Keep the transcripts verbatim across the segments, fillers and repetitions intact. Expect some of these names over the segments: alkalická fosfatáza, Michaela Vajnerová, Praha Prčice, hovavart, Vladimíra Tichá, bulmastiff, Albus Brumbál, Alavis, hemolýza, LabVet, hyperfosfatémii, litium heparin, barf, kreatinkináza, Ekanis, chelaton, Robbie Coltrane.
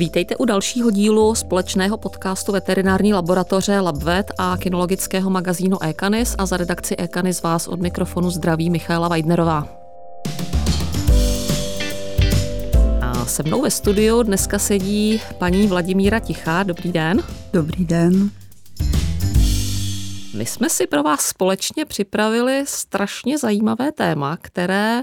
Vítejte u dalšího dílu společného podcastu veterinární laboratoře LabVet a kynologického magazínu Ekanis a za redakci Ekanis vás od mikrofonu zdraví Michaela Vajnerová. A se mnou ve studiu dneska sedí paní Vladimíra Tichá. Dobrý den. Dobrý den. My jsme si pro vás společně připravili strašně zajímavé téma, které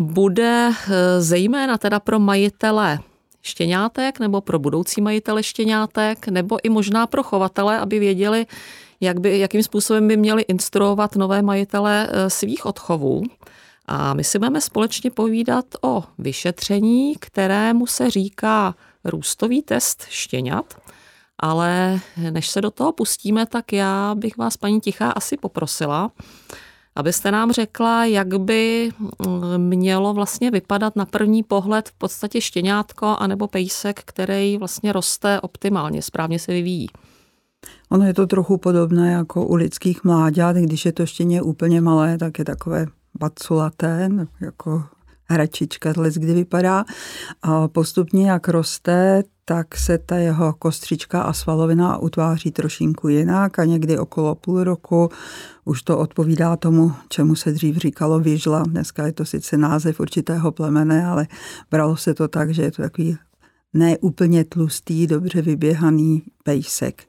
bude zejména teda pro majitele štěňátek nebo pro budoucí majitele štěňátek nebo i možná pro chovatele, aby věděli, jak by, jakým způsobem by měli instruovat nové majitele svých odchovů. A my si budeme společně povídat o vyšetření, kterému se říká růstový test štěňat. Ale než se do toho pustíme, tak já bych vás, paní Tichá, asi poprosila, abyste nám řekla, jak by mělo vlastně vypadat na první pohled v podstatě štěňátko anebo pejsek, který vlastně roste optimálně, správně se vyvíjí. Ono je to trochu podobné jako u lidských mláďat. Když je to štěně úplně malé, tak je takové baculaté, jako hračička, kdy vypadá. A postupně, jak roste, tak se ta jeho kostřička a svalovina utváří trošinku jinak a někdy okolo půl roku už to odpovídá tomu, čemu se dřív říkalo vyžla. Dneska je to sice název určitého plemene, ale bralo se to tak, že je to takový neúplně tlustý, dobře vyběhaný pejsek.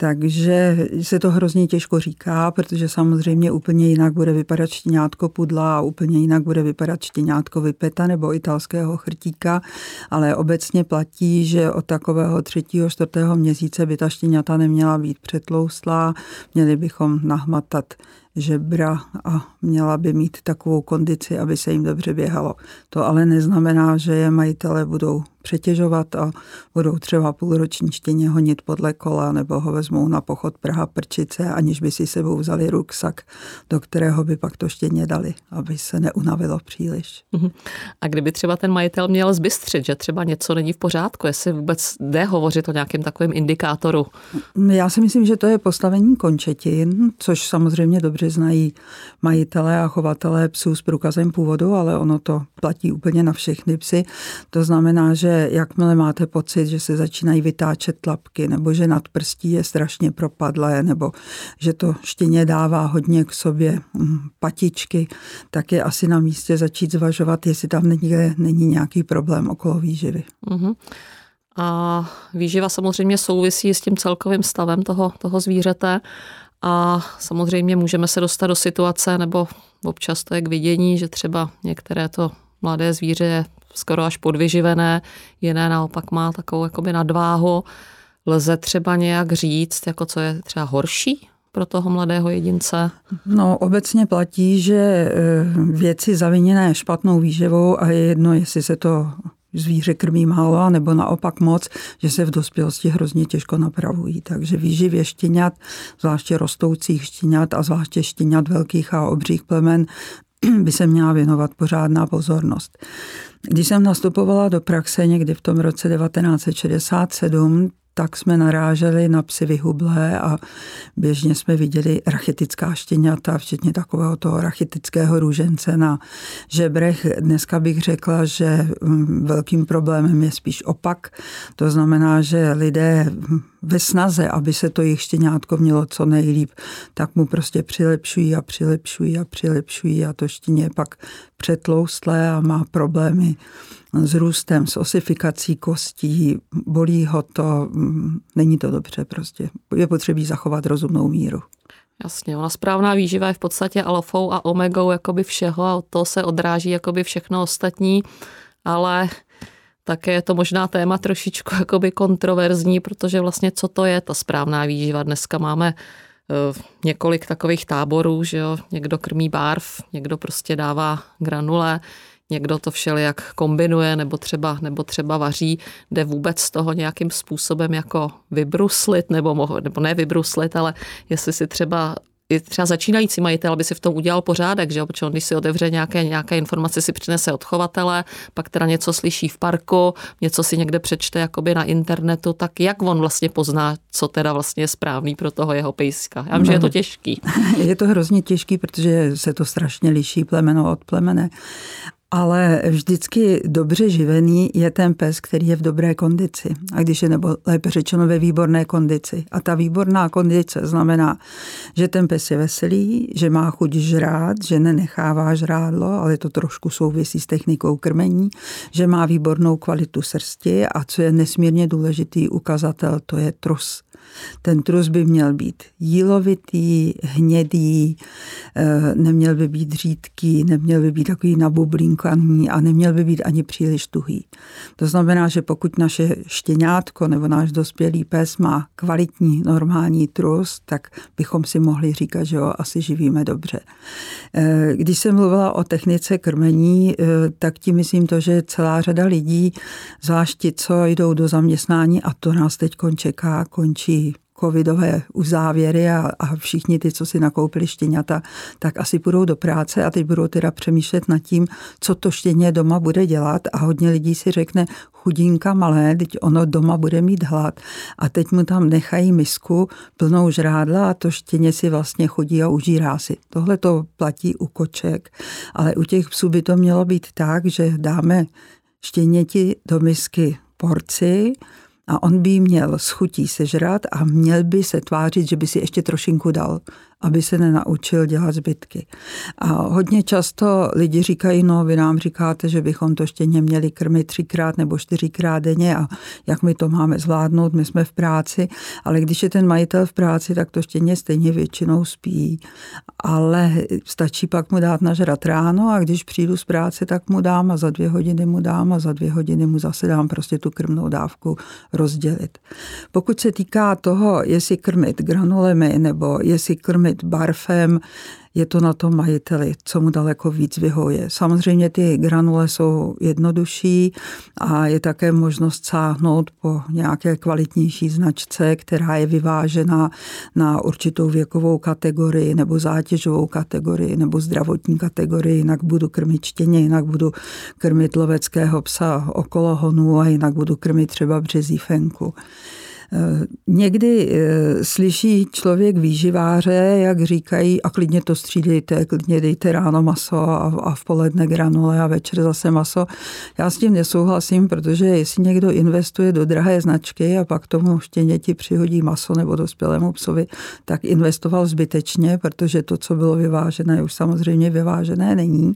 Takže se to hrozně těžko říká, protože samozřejmě úplně jinak bude vypadat štěňátko pudla a úplně jinak bude vypadat štěňátko vypeta nebo italského chrtíka, ale obecně platí, že od takového třetího, čtvrtého měsíce by ta štěňata neměla být přetloustlá, měli bychom nahmatat žebra a měla by mít takovou kondici, aby se jim dobře běhalo. To ale neznamená, že je majitele budou přetěžovat a budou třeba půlroční štěně honit podle kola nebo ho vezmou na pochod Praha Prčice, aniž by si sebou vzali ruksak, do kterého by pak to štěně dali, aby se neunavilo příliš. A kdyby třeba ten majitel měl zbystřit, že třeba něco není v pořádku, jestli vůbec jde hovořit o nějakém takovém indikátoru? Já si myslím, že to je postavení končetin, což samozřejmě dobře znají majitelé a chovatelé psů s průkazem původu, ale ono to platí úplně na všechny psy. To znamená, že jakmile máte pocit, že se začínají vytáčet tlapky, nebo že nadprstí je strašně propadlé, nebo že to štěně dává hodně k sobě patičky, tak je asi na místě začít zvažovat, jestli tam není, není nějaký problém okolo výživy. Uh-huh. A výživa samozřejmě souvisí s tím celkovým stavem toho, toho zvířete a samozřejmě můžeme se dostat do situace, nebo občas to je k vidění, že třeba některé to mladé zvíře je skoro až podvyživené, jiné naopak má takovou jakoby nadváhu. Lze třeba nějak říct, jako co je třeba horší pro toho mladého jedince? No, obecně platí, že věci zaviněné špatnou výživou a je jedno, jestli se to zvíře krmí málo, nebo naopak moc, že se v dospělosti hrozně těžko napravují. Takže výživě štěňat, zvláště rostoucích štěňat a zvláště štěňat velkých a obřích plemen, by se měla věnovat pořádná pozornost. Když jsem nastupovala do praxe někdy v tom roce devatenáct set šedesát sedm, tak jsme naráželi na psy vyhublé a běžně jsme viděli rachitická štěňata, včetně takového toho rachitického růžence na žebrech. Dneska bych řekla, že velkým problémem je spíš opak. To znamená, že lidé ve snaze, aby se to jejich štěňátko mělo co nejlíp, tak mu prostě přilepšují a přilepšují a přilepšují a to štěně je pak přetloustlé a má problémy s růstem, s osifikací kostí, bolí ho to, není to dobře prostě. Je potřebí zachovat rozumnou míru. Jasně, ona správná výživa je v podstatě alfou a omegou jakoby všeho a od toho se odráží jakoby všechno ostatní, ale také je to možná téma trošičku jakoby kontroverzní, protože vlastně co to je ta správná výživa? Dneska máme několik takových táborů, že jo? Někdo krmí barv, někdo prostě dává granule, někdo to všelijak kombinuje nebo třeba, nebo třeba vaří, jde vůbec z toho nějakým způsobem jako vybruslit, nebo, moho, nebo ne vybruslit, ale jestli si třeba, třeba začínající majitel, aby si v tom udělal pořádek, že jo? Protože on, když si otevře nějaké, nějaké informace, si přinese od chovatele, pak teda něco slyší v parku, něco si někde přečte jakoby na internetu, tak jak on vlastně pozná, co teda vlastně je správný pro toho jeho pejska? Já vím, no, že je to těžký. Je to hrozně těžký, protože se to strašně liší plemeno od plemene. Ale vždycky dobře živený je ten pes, který je v dobré kondici. A když je, nebo lépe řečeno, ve výborné kondici. A ta výborná kondice znamená, že ten pes je veselý, že má chuť žrát, že nenechává žrádlo, ale to trošku souvisí s technikou krmení, že má výbornou kvalitu srsti a co je nesmírně důležitý ukazatel, to je trus. Ten trus by měl být jílovitý, hnědý, neměl by být řídký, neměl by být takový nabublinkaný a neměl by být ani příliš tuhý. To znamená, že pokud naše štěňátko nebo náš dospělý pes má kvalitní normální trus, tak bychom si mohli říkat, že ho asi živíme dobře. Když jsem mluvila o technice krmení, tak tím myslím to, že celá řada lidí, zvláště co jdou do zaměstnání, a to nás teď čeká, končí covidové uzávěry a, a všichni ty, co si nakoupili štěňata, tak asi budou do práce a teď budou teda přemýšlet nad tím, co to štěně doma bude dělat, a hodně lidí si řekne, chudinka malé, teď ono doma bude mít hlad a teď mu tam nechají misku plnou žrádla a to štěně si vlastně chodí a užírá si. Tohle to platí u koček, ale u těch psů by to mělo být tak, že dáme štěněti do misky porci, a on by měl s chutí sežrat a měl by se tvářit, že by si ještě trošinku dal, aby se nenaučil dělat zbytky. A hodně často lidi říkají, no vy nám říkáte, že bychom to štěně měli krmit třikrát nebo čtyřikrát denně a jak my to máme zvládnout, my jsme v práci, ale když je ten majitel v práci, tak to štěně stejně většinou spí, ale stačí pak mu dát nažrat ráno a když přijdu z práce, tak mu dám a za dvě hodiny mu dám a za dvě hodiny mu zase dám prostě tu krmnou dávku rozdělit. Pokud se týká toho, jestli krmit granulemi nebo jestli krmit barfem, je to na tom majiteli, co mu daleko víc vyhoje. Samozřejmě ty granule jsou jednodušší a je také možnost sáhnout po nějaké kvalitnější značce, která je vyvážená na určitou věkovou kategorii nebo zátěžovou kategorii nebo zdravotní kategorii. Jinak budu krmit štěně, jinak budu krmit loveckého psa okolo honu a jinak budu krmit třeba březí fenku. Někdy slyší člověk výživáře, jak říkají, a klidně to střídejte, klidně dejte ráno maso a v poledne granule a večer zase maso. Já s tím nesouhlasím, protože jestli někdo investuje do drahé značky a pak tomu štěněti přihodí maso nebo dospělému psovi, tak investoval zbytečně, protože to, co bylo vyvážené, už samozřejmě vyvážené není.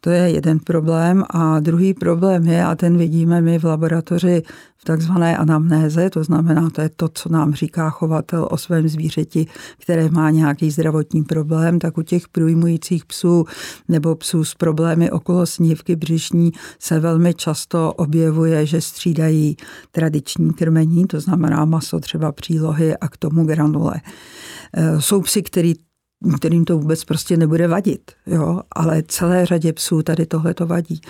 To je jeden problém. A druhý problém je, a ten vidíme my v laboratoři v takzvané anamnéze, to znamená, to je to, co nám říká chovatel o svém zvířeti, které má nějaký zdravotní problém, tak u těch průjmujících psů nebo psů s problémy okolo snípky břišní se velmi často objevuje, že střídají tradiční krmení, to znamená maso, třeba přílohy a k tomu granule. Jsou psy, který kterým to vůbec prostě nebude vadit, jo? Ale celé řadě psů tady tohle to vadí.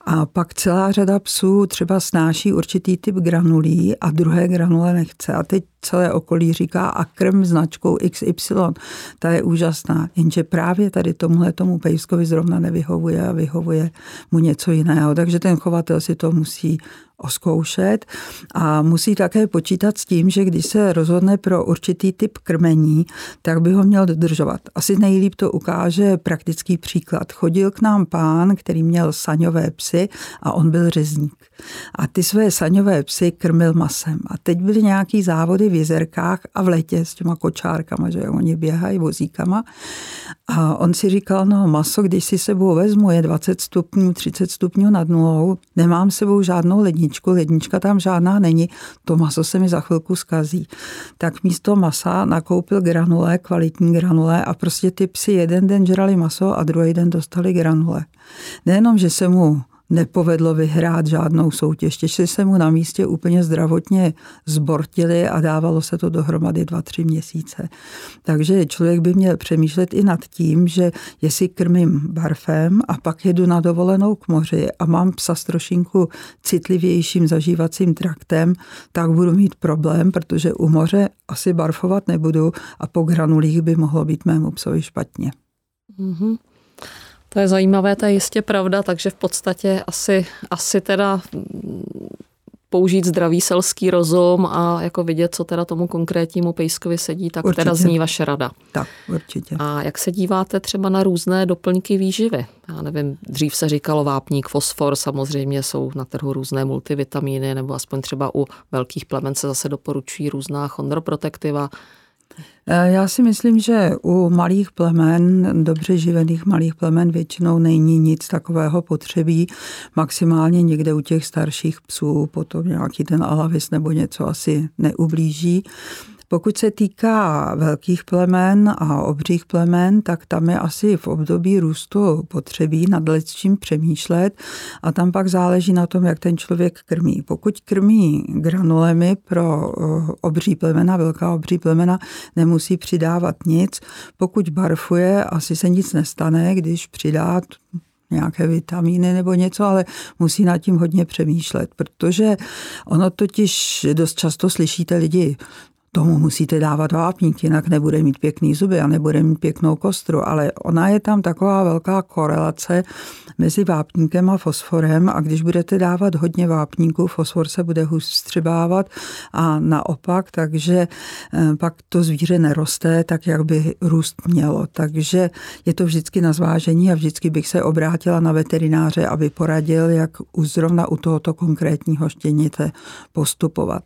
A pak celá řada psů třeba snáší určitý typ granulí a druhé granule nechce. A teď celé okolí říká a krm značkou iks ypsilon, ta je úžasná. Jenže právě tady tomuhle tomu pejskovi zrovna nevyhovuje a vyhovuje mu něco jiného. Takže ten chovatel si to musí oskoušet a musí také počítat s tím, že když se rozhodne pro určitý typ krmení, tak by ho měl dodržovat. Asi nejlíp to ukáže praktický příklad. Chodil k nám pán, který měl saňové psy a on byl řezník. A ty své saňové psy krmil masem. A teď byly nějaký závody v Jezerkách a v létě s těma kočárkama, že oni běhají vozíkama. A on si říkal, no maso, když si sebou vezmu, je dvacet stupňů, třicet stupňů nad nulou, nemám sebou žádnou ledničku, lednička tam žádná není, to maso se mi za chvilku zkazí. Tak místo masa nakoupil granule, kvalitní granule a prostě ty psi jeden den žrali maso a druhý den dostali granule. Nejenom, že se mu nepovedlo vyhrát žádnou soutěž. Těžce se mu na místě úplně zdravotně zbortili a dávalo se to dohromady dva, tři měsíce. Takže člověk by měl přemýšlet i nad tím, že jestli krmím barfem a pak jedu na dovolenou k moři a mám psa s trošinku citlivějším zažívacím traktem, tak budu mít problém, protože u moře asi barfovat nebudu a po granulích by mohlo být mému psovi špatně. Mm-hmm. To je zajímavé, to je jistě pravda, takže v podstatě asi, asi teda použít zdravý selský rozum a jako vidět, co teda tomu konkrétnímu pejskovi sedí, tak určitě. Teda zní vaše rada. Tak, určitě. A jak se díváte třeba na různé doplňky výživy? Já nevím, dřív se říkalo vápník, fosfor, samozřejmě jsou na trhu různé multivitamíny, nebo aspoň třeba u velkých plemen se zase doporučují různá chondroprotektiva. Já si myslím, že u malých plemen, dobře živených malých plemen většinou není nic takového potřebí. Maximálně někde u těch starších psů potom nějaký ten alavis nebo něco asi neublíží. Pokud se týká velkých plemen a obřích plemen, tak tam je asi v období růstu potřebí nad lecčím přemýšlet a tam pak záleží na tom, jak ten člověk krmí. Pokud krmí granulemi pro obří plemena, velká obří plemena, nemusí přidávat nic. Pokud barfuje, asi se nic nestane, když přidá nějaké vitamíny nebo něco, ale musí nad tím hodně přemýšlet, protože ono totiž dost často slyšíte lidi, tomu musíte dávat vápník, jinak nebude mít pěkný zuby a nebude mít pěknou kostru, ale ona je tam taková velká korelace mezi vápníkem a fosforem a když budete dávat hodně vápníku, fosfor se bude hůř vstřebávat a naopak, takže pak to zvíře neroste tak, jak by růst mělo. Takže je to vždycky na zvážení a vždycky bych se obrátila na veterináře, aby poradil, jak zrovna u tohoto konkrétního štěněte postupovat.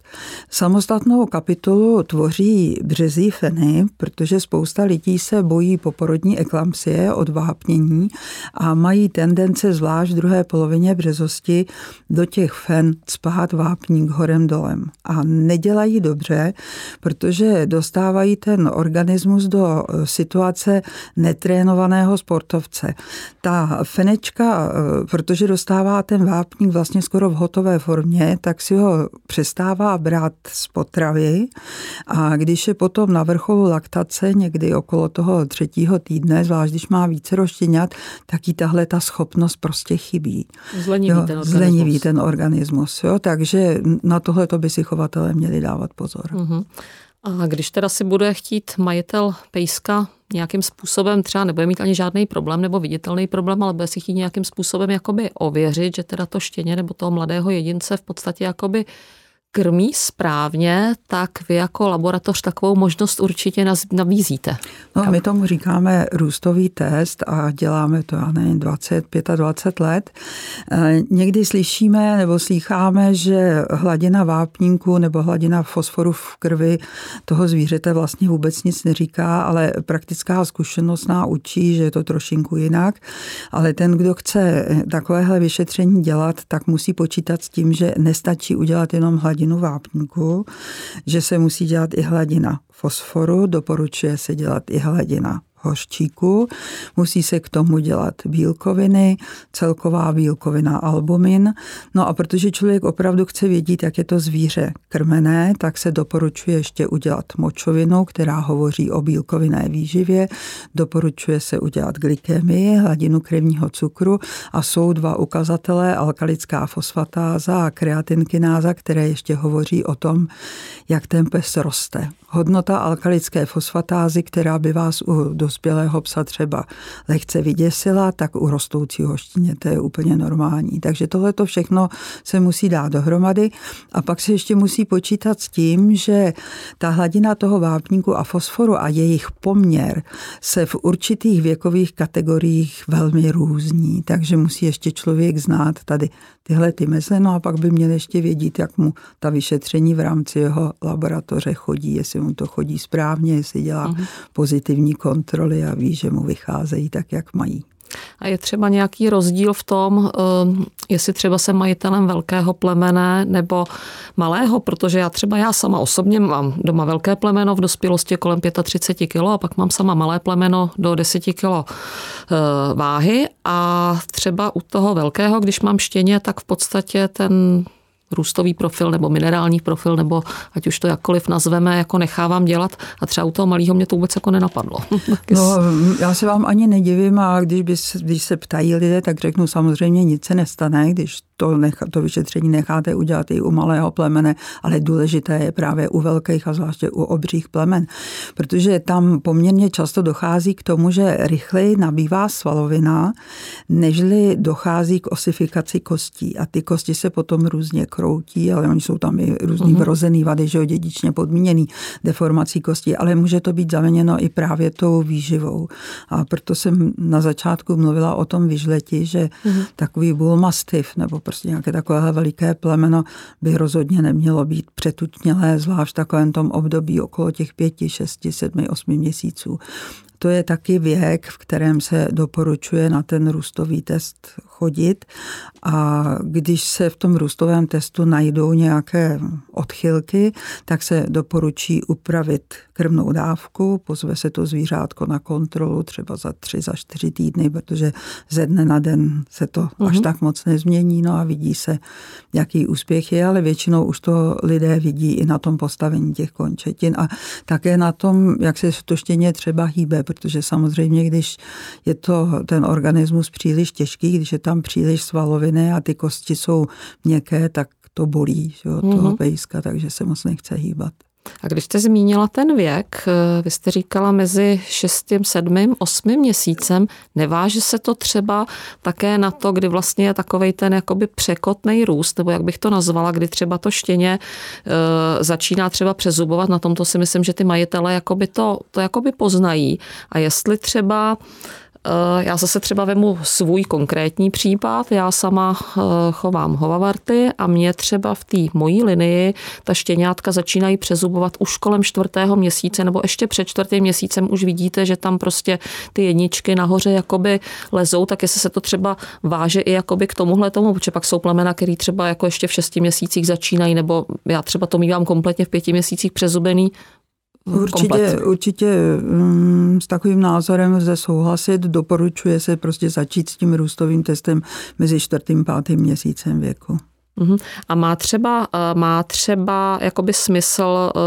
Samostatnou kapitolu tvoří březí feny, protože spousta lidí se bojí poporodní eklampsie od vápnění a mají tendence zvlášť v druhé polovině březosti do těch fen spát vápník horem dolem. A nedělají dobře, protože dostávají ten organismus do situace netrénovaného sportovce. Ta fenečka, protože dostává ten vápník vlastně skoro v hotové formě, tak si ho přestává brát z potravy. A když je potom na vrcholu laktace, někdy okolo toho třetího týdne, zvlášť když má více roštěňat, tak jí tahle ta schopnost prostě chybí. Zlenivý ten organismus. Zlenivý ten organismus jo? Takže na tohle to by si chovatelé měli dávat pozor. Uh-huh. A když teda si bude chtít majitel pejska nějakým způsobem, třeba nebude mít ani žádný problém nebo viditelný problém, ale bude si chtít nějakým způsobem jakoby ověřit, že teda to štěně nebo toho mladého jedince v podstatě jakoby krmí správně, tak vy jako laboratoř takovou možnost určitě nabízíte. No, my tomu říkáme růstový test a děláme to, já nevím, dvacet, dvacet pět let. Někdy slyšíme nebo slýcháme, že hladina vápníku nebo hladina fosforu v krvi toho zvířete vlastně vůbec nic neříká, ale praktická zkušenost nás učí, že je to trošinku jinak. Ale ten, kdo chce takovéhle vyšetření dělat, tak musí počítat s tím, že nestačí udělat jenom hladinu vápníku, že se musí dělat i hladina fosforu, doporučuje se dělat i hladina hořčíku, musí se k tomu dělat bílkoviny, celková bílkovina albumin. No a protože člověk opravdu chce vědět, jak je to zvíře krmené, tak se doporučuje ještě udělat močovinu, která hovoří o bílkovinné výživě, doporučuje se udělat glykemii, hladinu krevního cukru a jsou dva ukazatele, alkalická fosfatáza a kreatinkináza, které ještě hovoří o tom, jak ten pes roste. Hodnota alkalické fosfatázy, která by vás u dospělého psa třeba lehce vyděsila, tak u rostoucího štěněte je úplně normální. Takže tohle to všechno se musí dát dohromady a pak se ještě musí počítat s tím, že ta hladina toho vápníku a fosforu a jejich poměr se v určitých věkových kategoriích velmi různí, takže musí ještě člověk znát tady tyhle ty meze, no a pak by měl ještě vědět, jak mu ta vyšetření v rámci jeho laboratoře chodí, jestli mu to chodí správně, jestli dělá uh-huh. pozitivní kontroly a ví, že mu vycházejí tak, jak mají. A je třeba nějaký rozdíl v tom, jestli třeba jsem majitelem velkého plemene nebo malého, protože já třeba já sama osobně mám doma velké plemeno v dospělosti kolem třicet pět kilogramů a pak mám sama malé plemeno do deset kilogramů váhy a třeba u toho velkého, když mám štěně, tak v podstatě ten růstový profil nebo minerální profil, nebo ať už to jakkoliv nazveme, jako nechávám dělat a třeba u toho malého mě to vůbec jako nenapadlo. No, já se vám ani nedivím a když, by, když se ptají lidé, tak řeknu samozřejmě nic se nestane, když to, necha, to vyšetření necháte udělat i u malého plemene, ale důležité je právě u velkých a zvláště u obřích plemen, protože tam poměrně často dochází k tomu, že rychleji nabývá svalovina, nežli dochází k osifikaci kostí a ty kosti se potom různě kroutí, ale oni jsou tam i různý vrozený vady, že jo, dědičně podmíněný deformací kostí, ale může to být zaviněno i právě tou výživou. A proto jsem na začátku mluvila o tom vyžleti, že mm-hmm. takový bulmastiff nebo prostě nějaké takové veliké plemeno by rozhodně nemělo být přetutnělé, zvlášť v takovém tom období okolo těch pěti, šesti, sedmi, osmi měsíců. To je taky věk, v kterém se doporučuje na ten růstový test chodit, a když se v tom růstovém testu najdou nějaké odchylky, tak se doporučí upravit krmnou dávku, pozve se to zvířátko na kontrolu třeba za tři, za čtyři týdny, protože ze dne na den se to mhm. až tak moc nezmění, no a vidí se, jaký úspěch je, ale většinou už to lidé vidí i na tom postavení těch končetin a také na tom, jak se to štěně třeba hýbe, protože samozřejmě, když je to ten organismus příliš těžký, když je tam příliš svaloviny a ty kosti jsou měkké, tak to bolí, že jo, mm-hmm. toho pejska, takže se moc nechce hýbat. A když jste zmínila ten věk, vy jste říkala mezi šestým, sedmým, osmým měsícem, neváže se to třeba také na to, kdy vlastně je takovej ten jakoby překotnej růst, nebo jak bych to nazvala, kdy třeba to štěně e, začíná třeba přezubovat, na tomto si myslím, že ty majitelé jakoby to, to jakoby poznají. A jestli třeba já zase třeba vemu svůj konkrétní případ, já sama chovám hovavarty a mě třeba v té mojí linii ta štěňátka začínají přezubovat už kolem čtvrtého měsíce nebo ještě před čtvrtým měsícem už vidíte, že tam prostě ty jedničky nahoře jakoby lezou, tak jestli se to třeba váže i jakoby k tomuhle tomu, protože pak jsou plemena, který třeba jako ještě v šesti měsících začínají, nebo já třeba to mívám kompletně v pěti měsících přezubený. Určitě, určitě s takovým názorem lze souhlasit. Doporučuje se prostě začít s tím růstovým testem mezi čtvrtým a pátým měsícem věku. A má třeba, má třeba jakoby smysl uh,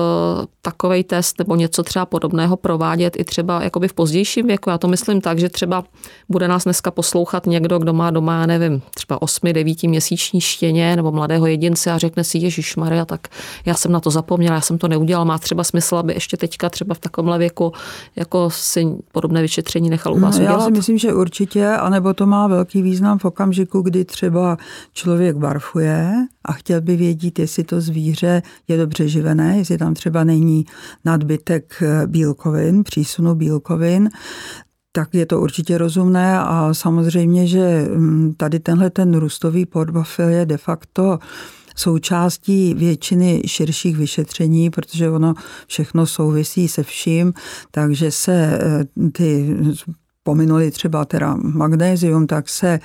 takovej test nebo něco třeba podobného provádět i třeba jakoby v pozdějším věku? Já to myslím tak, že třeba bude nás dneska poslouchat někdo, kdo má doma, nevím, třeba osmi devíti měsíční štěně nebo mladého jedince a řekne si, ježišmarja, tak já jsem na to zapomněla, já jsem to neudělal. Má třeba smysl, aby ještě teďka třeba v takovémhle věku jako si podobné vyšetření nechal u vás no, udělat? Já si myslím, že určitě, anebo to má velký význam v okamžiku, kdy třeba člověk barfuje a chtěl by vědět, jestli to zvíře je dobře živené, jestli tam třeba není nadbytek bílkovin, přísunu bílkovin, tak je to určitě rozumné a samozřejmě, že tady tenhle ten růstový podbafil je de facto součástí většiny širších vyšetření, protože ono všechno souvisí se vším, takže se ty... pominuli třeba teda magnézium, tak se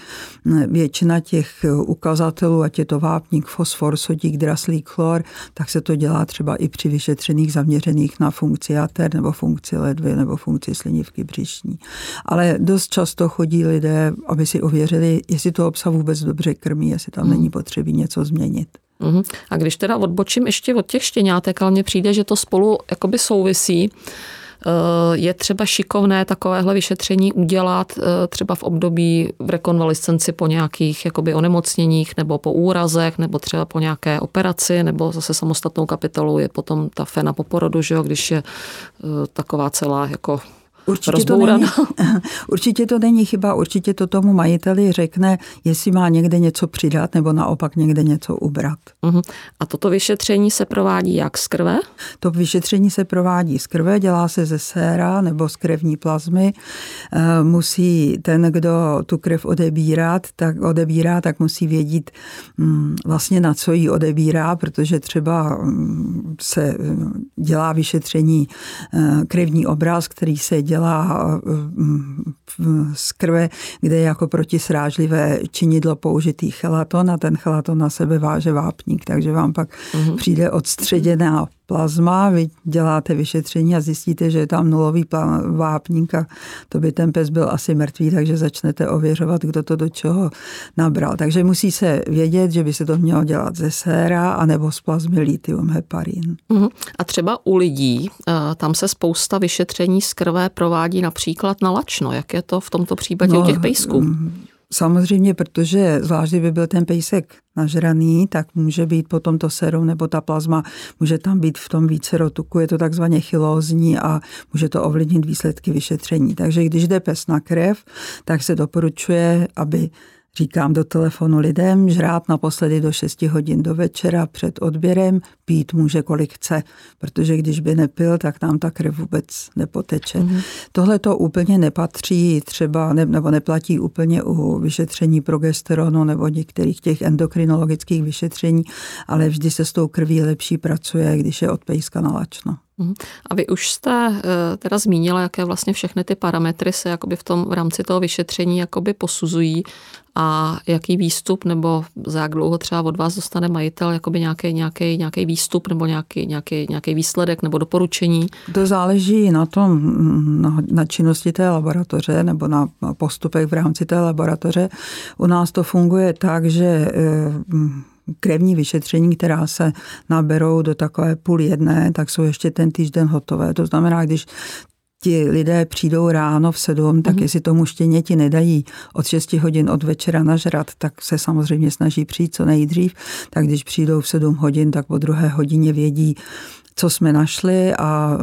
většina těch ukazatelů, ať je to vápník, fosfor, sodík, draslík, chlor, tak se to dělá třeba i při vyšetřeních zaměřených na funkci jater nebo funkci ledvy nebo funkci slinivky břišní. Ale dost často chodí lidé, aby si ověřili, jestli to obsa vůbec dobře krmí, jestli tam není potřeby něco změnit. Uhum. A když teda odbočím ještě od těch štěňátek, ale mně přijde, že to spolu jakoby souvisí, je třeba šikovné takovéhle vyšetření udělat třeba v období v rekonvalescenci po nějakých jakoby onemocněních nebo po úrazech nebo třeba po nějaké operaci, nebo zase samostatnou kapitolou je potom ta fena po porodu, že jo, když je taková celá jako Určitě to, není, určitě to není chyba, určitě to tomu majiteli řekne, jestli má někde něco přidat nebo naopak někde něco ubrat. Uh-huh. A toto vyšetření se provádí jak z krve? To vyšetření se provádí z krve, dělá se ze séra nebo z krevní plazmy. Musí ten, kdo tu krev odebírat, tak odebírá, tak musí vědět vlastně na co ji odebírá, protože třeba se dělá vyšetření krevní obraz, který se dělá dělá z krve, kde je jako protisrážlivé činidlo použitý chelaton a ten chelaton na sebe váže vápník, takže vám pak mm-hmm. přijde odstředěná plazma, vy děláte vyšetření a zjistíte, že je tam nulový vápník a to by ten pes byl asi mrtvý, takže začnete ověřovat, kdo to do čeho nabral. Takže musí se vědět, že by se to mělo dělat ze séra anebo z plazmy litium heparin. Uh-huh. A třeba u lidí, tam se spousta vyšetření z krve provádí například na lačno. Jak je to v tomto případě no, u těch pejsků? Samozřejmě, protože zvlášť, kdyby byl ten pejsek nažraný, tak může být potom to serum nebo ta plazma, může tam být v tom vícero tuku, je to takzvaně chylózní a může to ovlivnit výsledky vyšetření. Takže když jde pes na krev, tak se doporučuje, aby, říkám do telefonu lidem, žrát naposledy do šesti hodin do večera před odběrem, pít může kolik chce, protože když by nepil, tak nám ta krev vůbec nepoteče. Mm-hmm. Tohle to úplně nepatří třeba, ne, nebo neplatí úplně u vyšetření progesteronu nebo některých těch endokrinologických vyšetření, ale vždy se s tou krví lepší pracuje, když je od pejska nalačno. A vy už jste teda zmínila, jaké vlastně všechny ty parametry se jakoby v tom v rámci toho vyšetření jakoby posuzují a jaký výstup nebo za jak dlouho třeba od vás dostane majitel jakoby nějaký, nějaký, nějaký výstup nebo nějaký, nějaký, nějaký výsledek nebo doporučení? To záleží na tom, na, na činnosti té laboratoře nebo na postupech v rámci té laboratoře. U nás to funguje tak, že krevní vyšetření, která se naberou do takové půl jedné, tak jsou ještě ten týden hotové. To znamená, když ti lidé přijdou ráno v sedm, tak mm-hmm. jestli tomu štěněti nedají od šesti hodin od večera nažrat, tak se samozřejmě snaží přijít co nejdřív. Tak když přijdou v sedm hodin, tak po druhé hodině vědí, co jsme našli a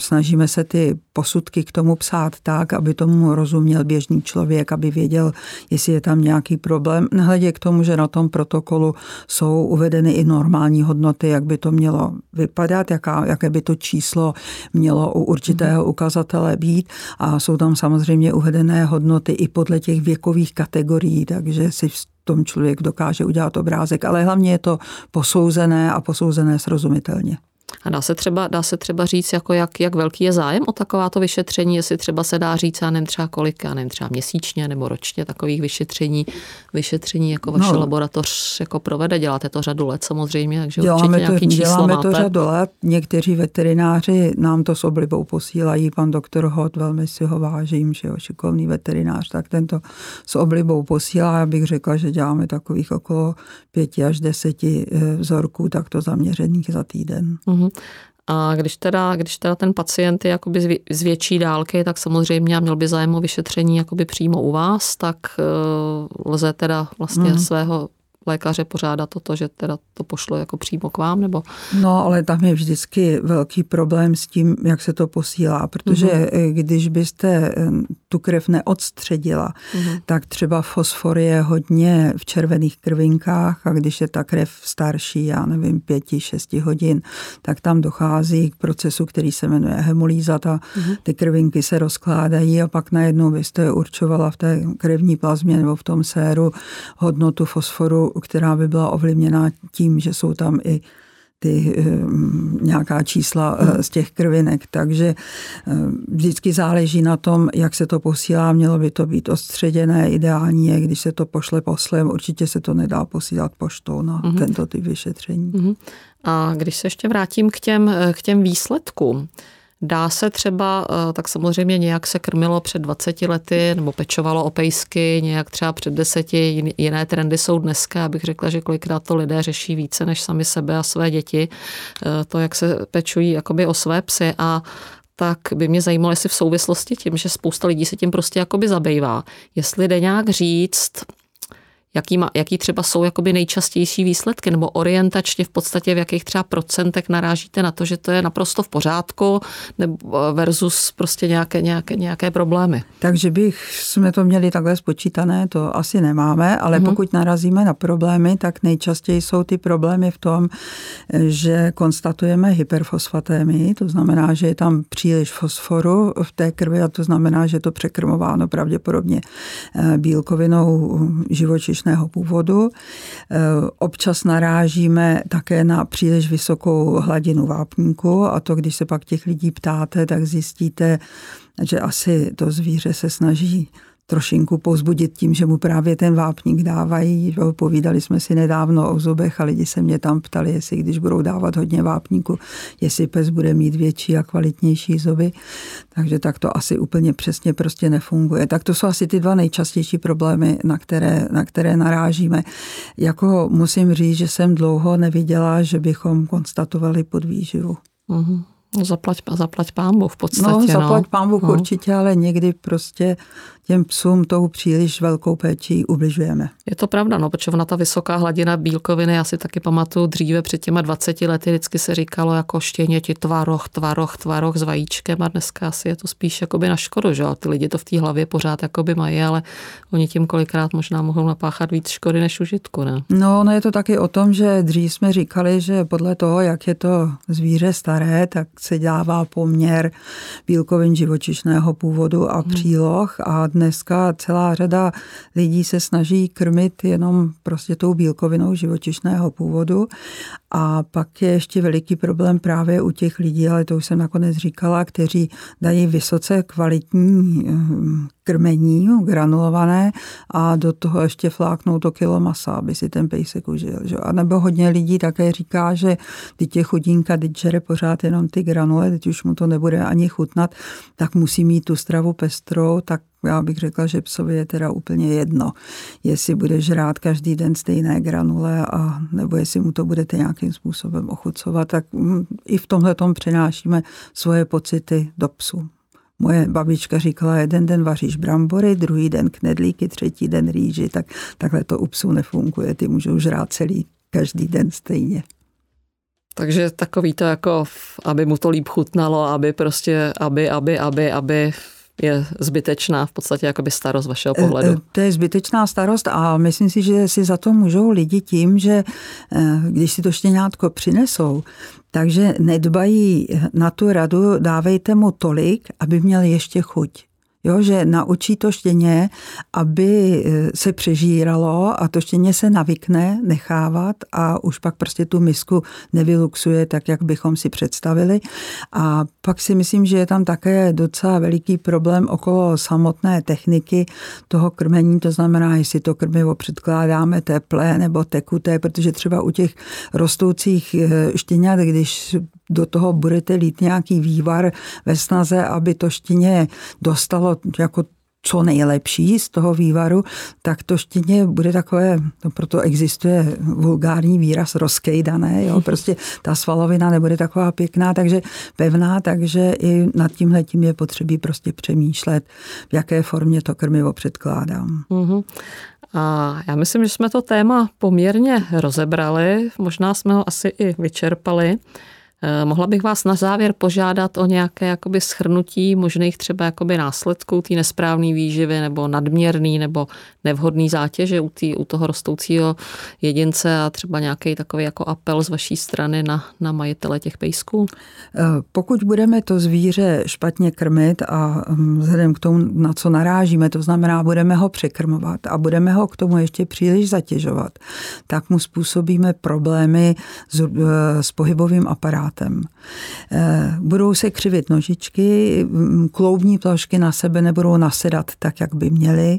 snažíme se ty posudky k tomu psát tak, aby tomu rozuměl běžný člověk, aby věděl, jestli je tam nějaký problém. Nehledě k tomu, že na tom protokolu jsou uvedeny i normální hodnoty, jak by to mělo vypadat, jaká, jaké by to číslo mělo u určitého ukazatele být a jsou tam samozřejmě uvedené hodnoty i podle těch věkových kategorií, takže si tom člověk dokáže udělat obrázek, ale hlavně je to posouzené a posouzené srozumitelně. A dá se třeba, dá se třeba říct, jako jak, jak velký je zájem o takováto vyšetření, jestli třeba se dá říct, já nevím třeba kolik, já nevím třeba měsíčně nebo ročně takových vyšetření, vyšetření jako vaše no. laboratoř jako provede, děláte to řadu let samozřejmě, takže děláme určitě nějaký to, číslo děláme máte. Děláme to řadu let, někteří veterináři nám to s oblibou posílají, pan doktor Hod, velmi si ho vážím, že jo, šikovný veterinář, tak ten to s oblibou posílá, já bych řekla, že děláme takových okolo pěti až deseti vzorků takto zaměřených za týden. Mm. A když teda, když teda ten pacient je jakoby z větší dálky, tak samozřejmě měl by zájem o vyšetření jakoby přímo u vás, tak lze teda vlastně mm. svého lékaře pořádat o to, že teda to pošlo jako přímo k vám, nebo? No, ale tam je vždycky velký problém s tím, jak se to posílá, protože mm-hmm. když byste tu krev neodstředila, mm-hmm. tak třeba fosfor je hodně v červených krvinkách a když je ta krev starší, já nevím, pěti, šesti hodin, tak tam dochází k procesu, který se jmenuje hemolýza, ta, mm-hmm. ty krvinky se rozkládají a pak najednou byste je určovala v té krevní plazmě nebo v tom séru hodnotu fosforu, která by byla ovlivněná tím, že jsou tam i ty nějaká čísla z těch krvinek. Takže vždycky záleží na tom, jak se to posílá. Mělo by to být odstředěné, ideální je, když se to pošle poslem. Určitě se to nedá posílat poštou na mm-hmm. tento typ vyšetření. Mm-hmm. A když se ještě vrátím k těm, k těm výsledkům, dá se třeba, tak samozřejmě nějak se krmilo před dvaceti lety nebo pečovalo o pejsky, nějak třeba před deseti, jiné trendy jsou dneska, abych řekla, že kolikrát to lidé řeší více než sami sebe a své děti, to, jak se pečují jakoby o své psy a tak by mě zajímalo, jestli v souvislosti tím, že spousta lidí se tím prostě jakoby zabývá, jestli jde nějak říct, Jaký, má, jaký třeba jsou jakoby nejčastější výsledky, nebo orientačně v podstatě v jakých třeba procentech narážíte na to, že to je naprosto v pořádku nebo versus prostě nějaké, nějaké, nějaké problémy. Takže bych jsme to měli takhle spočítané, to asi nemáme, ale hmm. pokud narazíme na problémy, tak nejčastěji jsou ty problémy v tom, že konstatujeme hyperfosfatémii, to znamená, že je tam příliš fosforu v té krvi a to znamená, že je to překrmováno pravděpodobně bílkovinou živočišnou původu. Občas narážíme také na příliš vysokou hladinu vápníku a to, když se pak těch lidí ptáte, tak zjistíte, že asi to zvíře se snaží trošinku povzbudit tím, že mu právě ten vápník dávají. Povídali jsme si nedávno o zubech a lidi se mě tam ptali, jestli když budou dávat hodně vápníku, jestli pes bude mít větší a kvalitnější zuby. Takže tak to asi úplně přesně prostě nefunguje. Tak to jsou asi ty dva nejčastější problémy, na které, na které narážíme. Jako musím říct, že jsem dlouho neviděla, že bychom konstatovali podvýživu. Mm-hmm. No zaplať, zaplať pánbu v podstatě. No zaplať no. pánbu no. určitě, ale někdy prostě těm psům tou příliš velkou péčí ubližujeme. Je to pravda, no, protože ona ta vysoká hladina bílkoviny, já si taky pamatuju dříve před těma dvaceti lety, vždycky se říkalo jako štěněti tvaroh, tvaroh, tvaroh s vajíčkem a dneska asi je to spíš jakoby na škodu, že jo? Ty lidi to v té hlavě pořád jakoby mají, ale oni tím kolikrát možná mohou napáchat víc škody než užitku, ne? No, no je to taky o tom, že dřív jsme říkali, že podle toho, jak je to zvíře staré, tak se dává poměr bílkovin živočišného původu a příloh a dneska celá řada lidí se snaží krmit jenom prostě tou bílkovinou živočišného původu a pak je ještě veliký problém právě u těch lidí, ale to už jsem nakonec říkala, kteří dají vysoce kvalitní krmení, granulované a do toho ještě fláknou to kilo masa, aby si ten pejsek užil. Že? A nebo hodně lidí také říká, že teď je chudinka, teď žere pořád jenom ty granule, teď už mu to nebude ani chutnat, tak musí mít tu stravu pestrou, tak já bych řekla, že psovi je teda úplně jedno, jestli bude žrát každý den stejné granule a nebo jestli mu to budete nějakým způsobem ochucovat, tak i v tomhletom přenášíme svoje pocity do psů. Moje babička říkala, jeden den vaříš brambory, druhý den knedlíky, třetí den rýži, tak takhle to u psů nefunguje, ty můžou žrát celý, každý den stejně. Takže takový to jako, aby mu to líp chutnalo, aby prostě, aby, aby, aby, aby... je zbytečná v podstatě jakoby starost vašeho pohledu. To je zbytečná starost a myslím si, že si za to můžou lidi tím, že když si to štěňátko přinesou, takže nedbají na tu radu, dávejte mu tolik, aby měl ještě chuť. Jo, že naučí to štěně, aby se přežíralo a to štěně se navykne nechávat a už pak prostě tu misku nevyluxuje tak, jak bychom si představili. A pak si myslím, že je tam také docela veliký problém okolo samotné techniky toho krmení, to znamená, jestli to krmivo předkládáme teplé nebo tekuté, protože třeba u těch rostoucích štěňat, když do toho budete lít nějaký vývar ve snaze, aby to štěně dostalo jako co nejlepší z toho vývaru, tak to štěně bude takové, no proto existuje vulgární výraz rozkejdané, jo, prostě ta svalovina nebude taková pěkná, takže pevná, takže i nad tímhletím je potřebí prostě přemýšlet, v jaké formě to krmivo předkládám. Mm-hmm. A já myslím, že jsme to téma poměrně rozebrali, možná jsme ho asi i vyčerpali. Mohla bych vás na závěr požádat o nějaké jakoby shrnutí možných třeba jakoby následků té nesprávné výživy nebo nadměrný nebo nevhodný zátěže u, tý, u toho rostoucího jedince a třeba nějaký takový jako apel z vaší strany na, na majitele těch pejsků? Pokud budeme to zvíře špatně krmit a vzhledem k tomu, na co narážíme, to znamená, budeme ho překrmovat a budeme ho k tomu ještě příliš zatěžovat, tak mu způsobíme problémy s, s pohybovým aparátem. Budou se křivit nožičky, kloubní plošky na sebe nebudou nasedat tak, jak by měly.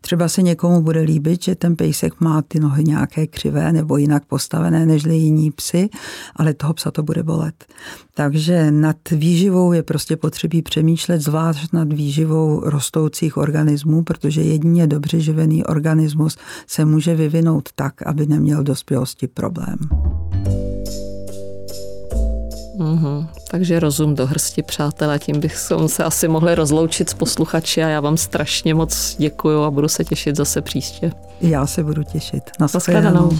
Třeba se někomu bude líbit, že ten pejsek má ty nohy nějaké křivé nebo jinak postavené než jiní psi, ale toho psa to bude bolet. Takže nad výživou je prostě potřebí přemýšlet, zvlášť nad výživou rostoucích organismů, protože jedině dobře živený organismus se může vyvinout tak, aby neměl dospělosti problém. Uhum. Takže rozum do hrsti, přátelé, tím bychom se asi mohli rozloučit s posluchači a já vám strašně moc děkuju a budu se těšit zase příště. Já se budu těšit. Na shledanou.